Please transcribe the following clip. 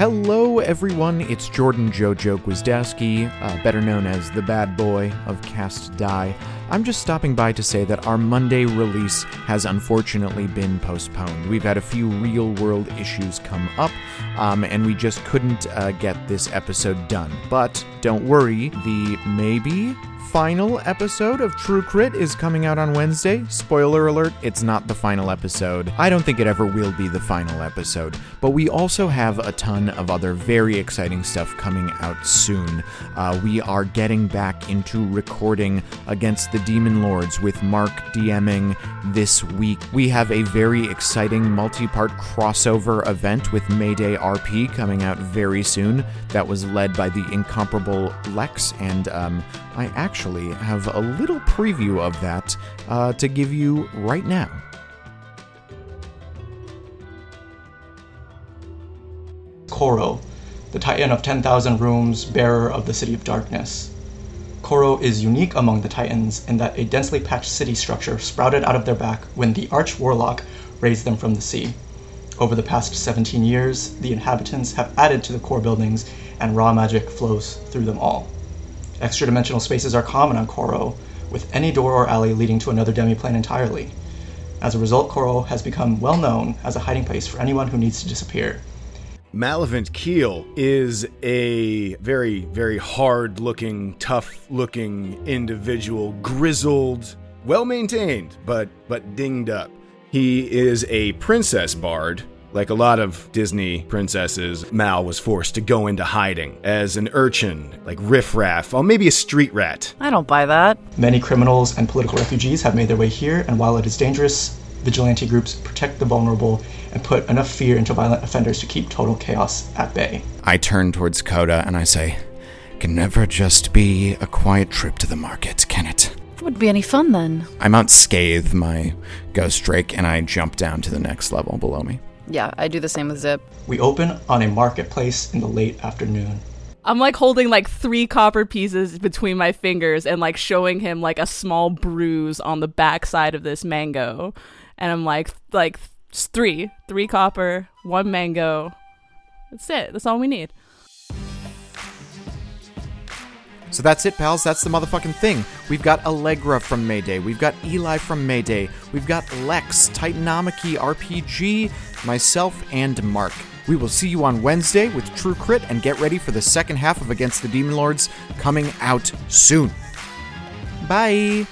Hello everyone, it's Jordan Jojo Gwizdowski, better known as the bad boy of Cast Die. I'm just stopping by to say that our Monday release has unfortunately been postponed. We've had a few real-world issues come up, and we just couldn't get this episode done. But don't worry, the maybe final episode of True Crit is coming out on Wednesday. Spoiler alert, it's not the final episode. I don't think it ever will be the final episode, but we also have a ton of other very exciting stuff coming out soon. We are getting back into recording Against the Demon Lords with Mark DMing this week. We have a very exciting multi-part crossover event with Mayday RP coming out very soon that was led by the incomparable Lex, and I actually have a little preview of that to give you right now. Koro, the Titan of 10,000 Rooms, bearer of the City of Darkness. Koro is unique among the Titans in that a densely packed city structure sprouted out of their back when the Arch Warlock raised them from the sea. Over the past 17 years, the inhabitants have added to the core buildings, and raw magic flows through them all. Extra-dimensional spaces are common on Koro, with any door or alley leading to another demiplane entirely. As a result, Koro has become well-known as a hiding place for anyone who needs to disappear. Malevint Kiel is a very, very hard-looking, tough-looking individual, grizzled, well-maintained, but dinged up. He is a princess bard. Like a lot of Disney princesses, Mal was forced to go into hiding as an urchin, like riffraff, or maybe a street rat. I don't buy that. Many criminals and political refugees have made their way here, and while it is dangerous, vigilante groups protect the vulnerable and put enough fear into violent offenders to keep total chaos at bay. I turn towards Coda and I say, "Can never just be a quiet trip to the market, can it?" Wouldn't be any fun then. I mount Scathe, my ghost drake, and I jump down to the next level below me. Yeah, I do the same with Zip. We open on a marketplace in the late afternoon. I'm holding 3 copper pieces between my fingers and showing him a small bruise on the backside of this mango. And I'm like 3 copper, 1 mango. That's it. That's all we need. So that's it, pals. That's the motherfucking thing. We've got Allegra from Mayday. We've got Eli from Mayday. We've got Lex, Titanomachy RPG, myself, and Mark. We will see you on Wednesday with True Crit, and get ready for the second half of Against the Demon Lords coming out soon. Bye!